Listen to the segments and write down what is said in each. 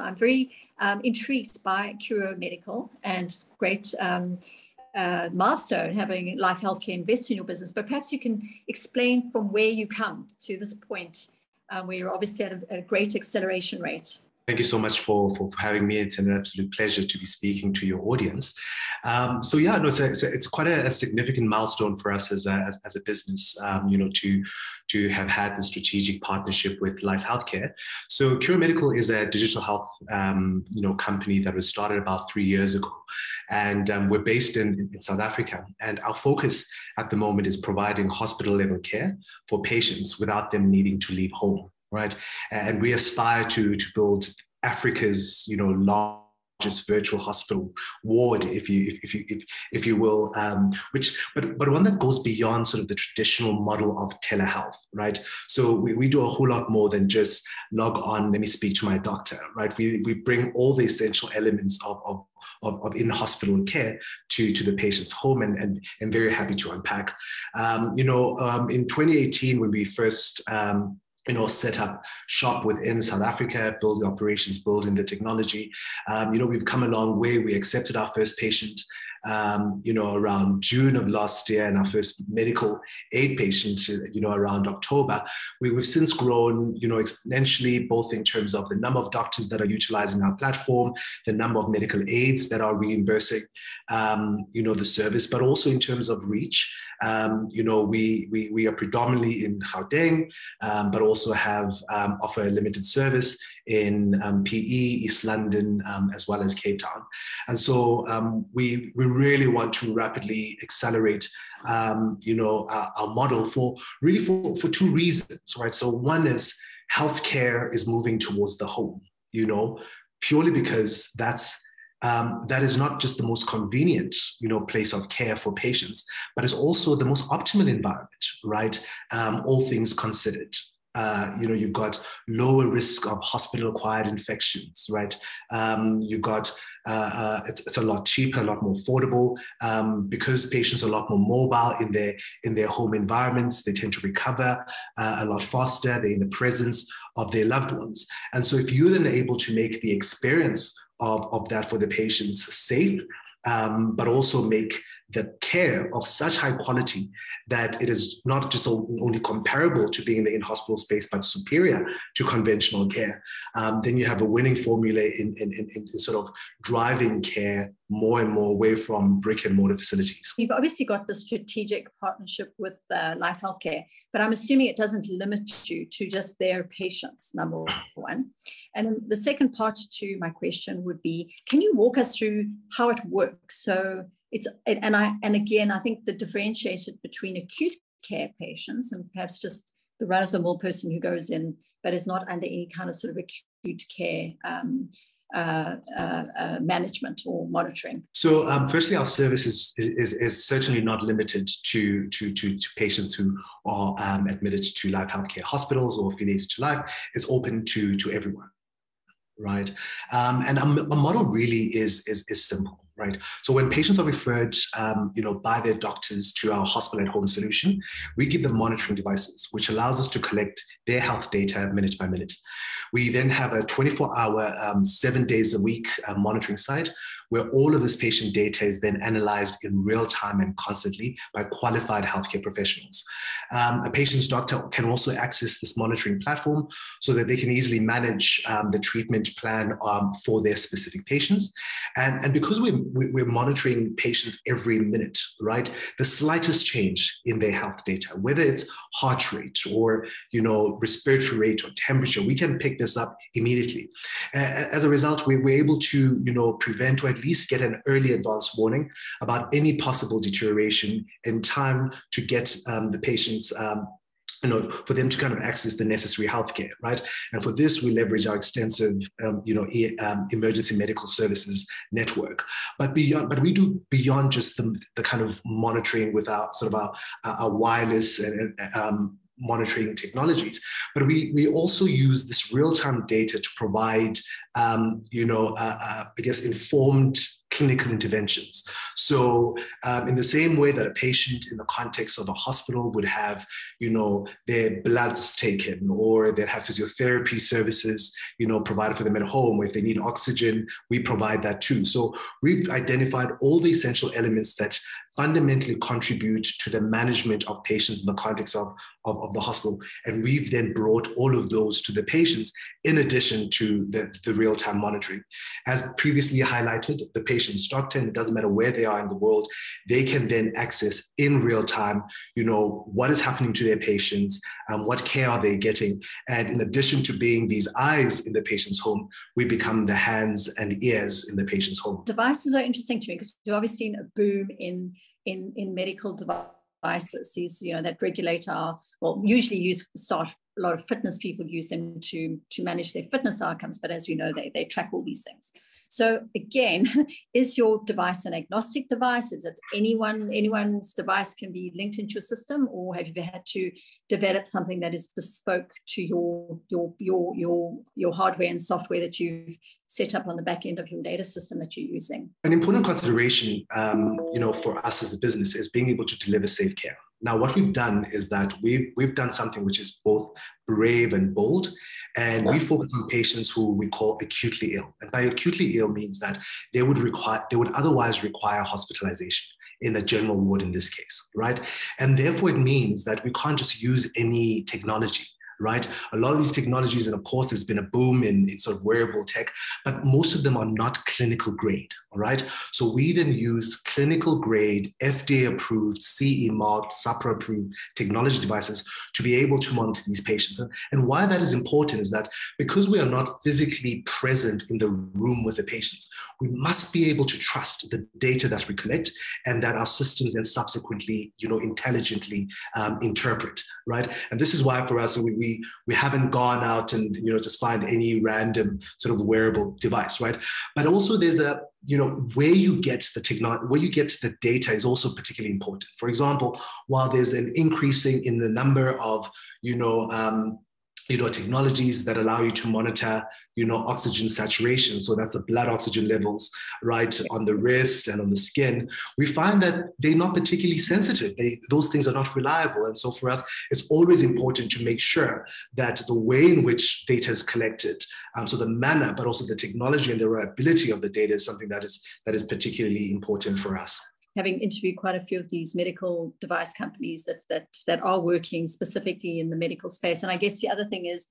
I'm very intrigued by Quro Medical, and great milestone having Life Healthcare invest in your business. But perhaps you can explain from where you come to this point where you're obviously at a great acceleration rate. Thank you so much for having me. It's an absolute pleasure to be speaking to your audience. It's quite a significant milestone for us as a business, to have had the strategic partnership with Life Healthcare. So Quro Medical is a digital health, company that was started about 3 years ago, and we're based in South Africa. And our focus at the moment is providing hospital-level care for patients without them needing to leave home. Right, and we aspire to build Africa's largest virtual hospital ward, if you will, but one that goes beyond sort of the traditional model of telehealth. Right, so we do a whole lot more than just log on, let me speak to my doctor. Right, we bring all the essential elements of in-hospital care to the patient's home, and I'm very happy to unpack. In 2018 when we first set up shop within South Africa, build the operations, build in the technology. We've come a long way. We accepted our first patient, around June of last year, and our first medical aid patient, around October. We've since grown, exponentially, both in terms of the number of doctors that are utilizing our platform, the number of medical aids that are reimbursing, the service, but also in terms of reach. We are predominantly in Gauteng, but also have offer a limited service in PE, East London, as well as Cape Town. And so we really want to rapidly accelerate our model for two reasons, right? So one is healthcare is moving towards the home, purely because that is not just the most convenient, place of care for patients, but it's also the most optimal environment, right? All things considered. You've got lower risk of hospital-acquired infections, right? You've got it's a lot cheaper, a lot more affordable, because patients are a lot more mobile in their home environments. They tend to recover a lot faster. They're in the presence of their loved ones, and so if you're then able to make the experience of that for the patients safe, but also make the care of such high quality that it is not just only comparable to being in the in-hospital space, but superior to conventional care, then you have a winning formula in sort of driving care more and more away from brick and mortar facilities. You've obviously got the strategic partnership with Life Healthcare, but I'm assuming it doesn't limit you to just their patients, number one. And then the second part to my question would be, can you walk us through how it works? So I think the differentiated between acute care patients and perhaps just the run-of-the-mill person who goes in but is not under any kind of sort of acute care management or monitoring. So, firstly, our service is certainly not limited to patients who are admitted to Life Healthcare hospitals or affiliated to Life. It's open to everyone, right? And our model really is simple. Right. So when patients are referred, by their doctors to our hospital at home solution, we give them monitoring devices, which allows us to collect their health data minute by minute. We then have a 24-hour, 7 days a week monitoring site, where all of this patient data is then analyzed in real time and constantly by qualified healthcare professionals. A patient's doctor can also access this monitoring platform so that they can easily manage the treatment plan for their specific patients. And because we're monitoring patients every minute, right? The slightest change in their health data, whether it's heart rate or, respiratory rate or temperature, we can pick this up immediately. As a result, we're able to, prevent or at least get an early advance warning about any possible deterioration in time to get the patients, for them to kind of access the necessary healthcare, right? And for this, we leverage our extensive, emergency medical services network. But we do beyond just the kind of monitoring with our sort of our wireless and monitoring technologies, but we also use this real-time data to provide, informed clinical interventions. So in the same way that a patient in the context of a hospital would have, you know, their bloods taken, or they'd have physiotherapy services, you know, provided for them at home, or if they need oxygen, we provide that too. So we've identified all the essential elements that fundamentally contribute to the management of patients in the context of the hospital. And we've then brought all of those to the patients in addition to the real-time monitoring. As previously highlighted, the patient's doctor, and it doesn't matter where they are in the world, they can then access in real time, you know, what is happening to their patients and what care are they getting. And in addition to being these eyes in the patient's home, we become the hands and ears in the patient's home. Devices are interesting to me because we've obviously seen a boom in medical devices. These, you know, that regulate our, well, usually a lot of fitness people use them to manage their fitness outcomes, but as we know, they track all these things. So again, is your device an agnostic device? Is it anyone's device can be linked into your system, or have you had to develop something that is bespoke to your hardware and software that you've set up on the back end of your data system that you're using? An important consideration, you know, for us as a business is being able to deliver safe care. Now, what we've done is that we've done something which is both brave and bold, and we focus on patients who we call acutely ill. And by acutely ill means that they would otherwise require hospitalization in a general ward in this case, right? And therefore, it means that we can't just use any technology, right? A lot of these technologies, and of course, there's been a boom in sort of wearable tech, but most of them are not clinical grade, all right? So we then use clinical grade, FDA-approved, CE-marked, SAPRA-approved technology devices to be able to monitor these patients. And why that is important is that because we are not physically present in the room with the patients, we must be able to trust the data that we collect and that our systems then subsequently, you know, intelligently interpret, right? And this is why for us, we haven't gone out and, you know, just find any random sort of wearable device, right? But also there's a, you know, where you get the data is also particularly important. For example, while there's an increasing in the number of, you know, technologies that allow you to monitor, you know, oxygen saturation. So that's the blood oxygen levels, right, on the wrist and on the skin. We find that they're not particularly sensitive. Those things are not reliable. And so for us, it's always important to make sure that the way in which data is collected, so the manner, but also the technology and the reliability of the data is something that is particularly important for us. Having interviewed quite a few of these medical device companies that are working specifically in the medical space. And I guess the other thing is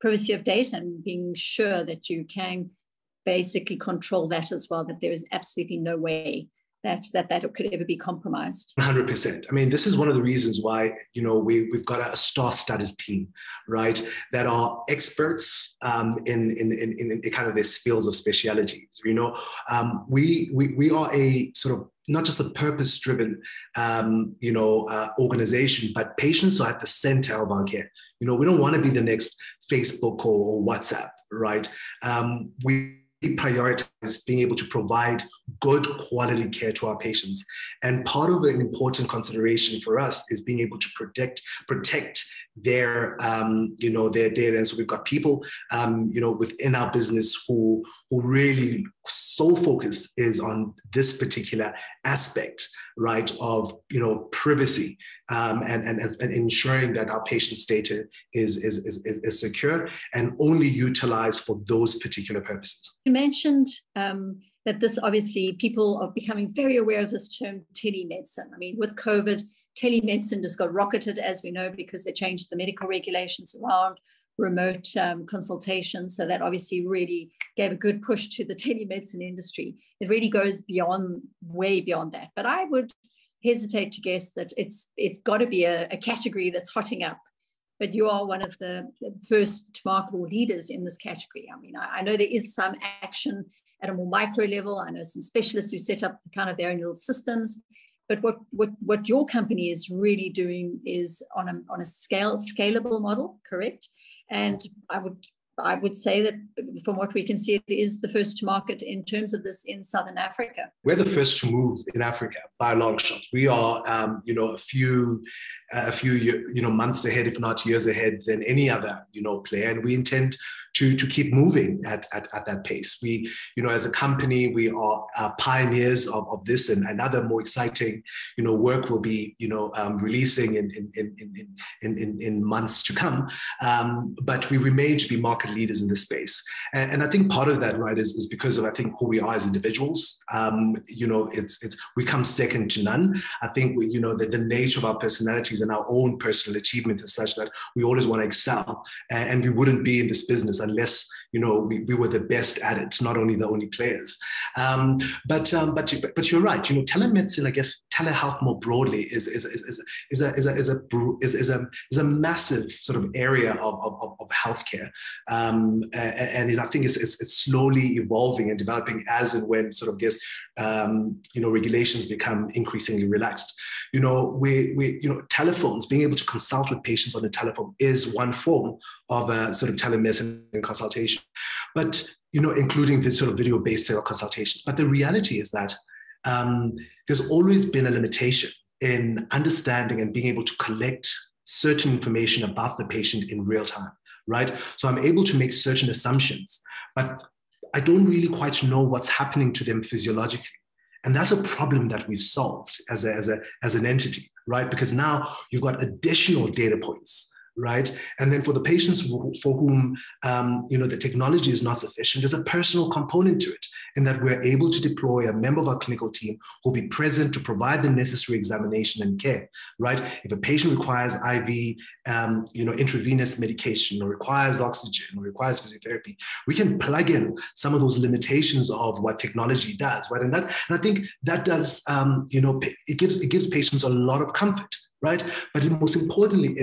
privacy of data and being sure that you can basically control that as well, that there is absolutely no way that could ever be compromised. 100%. I mean, this is one of the reasons why, you know, we've got a star studies team, right, that are experts in kind of their fields of specialities. You know, we are a sort of not just a purpose-driven, you know, organization, but patients are at the center of our care. You know, we don't want to be the next Facebook or WhatsApp, right? We prioritize being able to provide good quality care to our patients. And part of an important consideration for us is being able to protect their, you know, their data. And so we've got people, you know, within our business who really sole focus is on this particular aspect, right, of, you know, privacy and ensuring that our patient's data is secure and only utilized for those particular purposes. You mentioned that this, obviously, people are becoming very aware of this term telemedicine. I mean, with COVID, telemedicine just got rocketed, as we know, because they changed the medical regulations around remote consultation. So that obviously really gave a good push to the telemedicine industry. It really goes beyond, way beyond that. But I would hesitate to guess that it's got to be a category that's hotting up. But you are one of the first marketable leaders in this category. I mean, I know there is some action at a more micro level. I know some specialists who set up kind of their own little systems. But what your company is really doing is on a scalable model, correct? And I would say that from what we can see, it is the first to market in terms of this in Southern Africa. We're the first to move in Africa by a long shot. We are, you know, a few, you know, months ahead, if not years ahead, than any other, you know, player, and we intend to keep moving at that pace. We, you know, as a company, we are pioneers of this, and another more exciting, you know, work will be, you know, releasing in months to come. But we remain to be market leaders in this space. And I think part of that, right, is because of, I think, who we are as individuals. You know, it's we come second to none. I think, we, you know, the nature of our personalities and our own personal achievements is such that we always want to excel, and we wouldn't be in this business unless, you know, we were the best at it, not only the only players. But you're right. You know, telemedicine, I guess, telehealth more broadly is a massive sort of area of healthcare, and I think it's slowly evolving and developing as and when sort of, I guess, you know, regulations become increasingly relaxed. You know, we you know, telephones, being able to consult with patients on the telephone is one form of a sort of telemedicine consultation, but, you know, including the sort of video-based consultations. But the reality is that there's always been a limitation in understanding and being able to collect certain information about the patient in real time, right? So I'm able to make certain assumptions, but I don't really quite know what's happening to them physiologically. And that's a problem that we've solved as an entity, right? Because now you've got additional data points, right? And then for the patients for whom, you know, the technology is not sufficient, there's a personal component to it, in that we're able to deploy a member of our clinical team who'll be present to provide the necessary examination and care, right? If a patient requires IV, you know, intravenous medication, or requires oxygen, or requires physiotherapy, we can plug in some of those limitations of what technology does, right? And I think that does, you know, it gives patients a lot of comfort, right? But most importantly,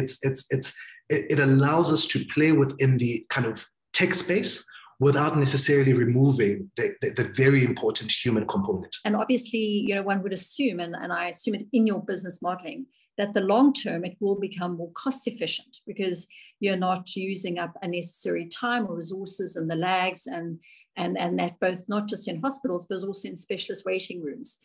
it allows us to play within the kind of tech space without necessarily removing the very important human component. And obviously, you know, one would assume, and I assume it in your business modeling, that the long term, it will become more cost efficient because you're not using up unnecessary time or resources and the lags and that, both not just in hospitals, but also in specialist waiting rooms.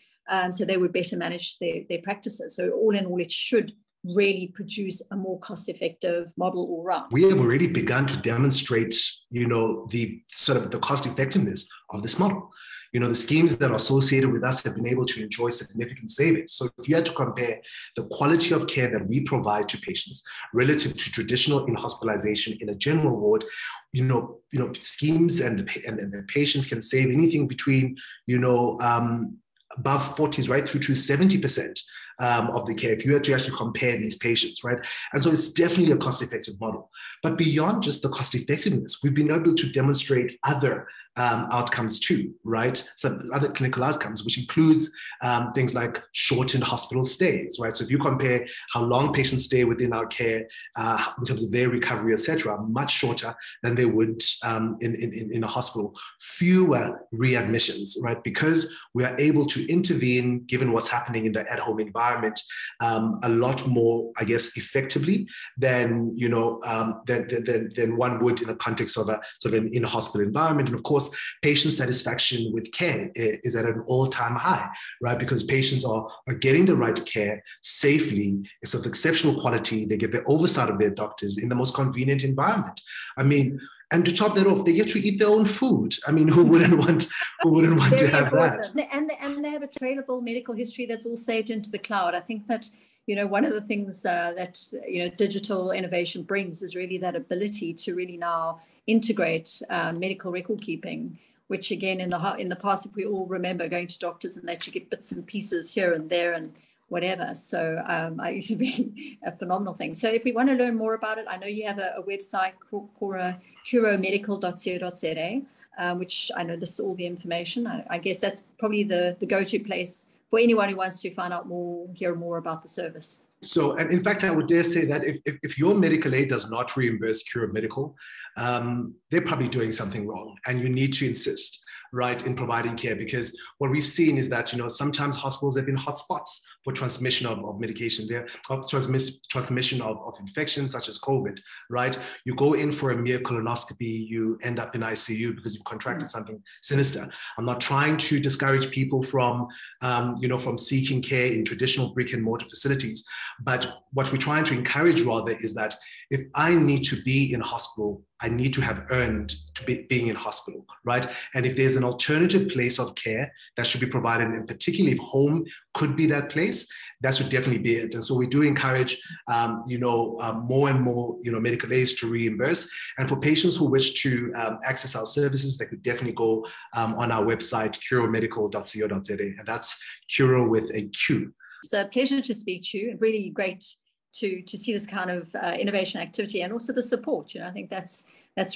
So they would better manage their practices. So all in all, it should really produce a more cost-effective model all round. We have already begun to demonstrate, you know, the sort of the cost-effectiveness of this model. You know, the schemes that are associated with us have been able to enjoy significant savings. So if you had to compare the quality of care that we provide to patients relative to traditional in-hospitalization in a general ward, you know, schemes and the patients can save anything between, you know, above 40s right through to 70% of the care, if you had to actually compare these patients, right? And so it's definitely a cost-effective model. But beyond just the cost-effectiveness, we've been able to demonstrate other outcomes too, right? So other clinical outcomes, which includes things like shortened hospital stays, right? So if you compare how long patients stay within our care in terms of their recovery, et cetera, much shorter than they would in a hospital. Fewer readmissions, right? Because we are able to intervene, given what's happening in the at-home environment, a lot more, I guess, effectively than, you know, than one would in the context of a sort of an in-hospital environment. And of course, patient satisfaction with care is at an all-time high, right? Because patients are getting the right care safely. It's of exceptional quality. They get the oversight of their doctors in the most convenient environment. I mean, and to top that off, they get to eat their own food. I mean, who wouldn't want to have that? And they have a tradable medical history that's all saved into the cloud. I think that, you know, one of the things that, you know, digital innovation brings is really that ability to really now integrate medical record keeping, which again, in the past, if we all remember going to doctors and that you get bits and pieces here and there and whatever. So it should be a phenomenal thing. So if we want to learn more about it, I know you have a website, quromedical.co.za, which I know lists all the information. I guess that's probably the go-to place for anyone who wants to find out more, hear more about the service. So, and in fact, I would dare say that if your medical aid does not reimburse Quro Medical, they're probably doing something wrong, and you need to insist, right, in providing care, because what we've seen is that, you know, sometimes hospitals have been hotspots for transmission of medication, transmission of infections such as COVID, right? You go in for a mere colonoscopy, you end up in ICU because you've contracted something sinister. I'm not trying to discourage people from, you know, from seeking care in traditional brick and mortar facilities, but what we're trying to encourage rather is that if I need to be in hospital, I need to have earned to be being in hospital, right? And if there's an alternative place of care that should be provided, and particularly if home could be that place, that should definitely be it. And so we do encourage, more and more, medical aids to reimburse. And for patients who wish to access our services, they could definitely go on our website, quromedical.co.za, and that's Quro with a Q. It's a pleasure to speak to you. Really great to see this kind of innovation activity, and also the support. I think that's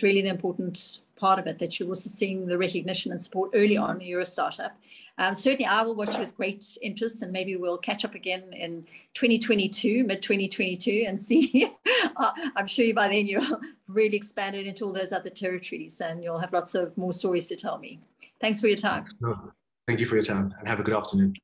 really the important part of it, that you're also seeing the recognition and support early on. You're a startup. Certainly, I will watch with great interest, and maybe we'll catch up again in 2022, mid-2022, and see. I'm sure by then you'll really expanded into all those other territories, and you'll have lots of more stories to tell me. Thanks for your time. Thank you for your time, and have a good afternoon.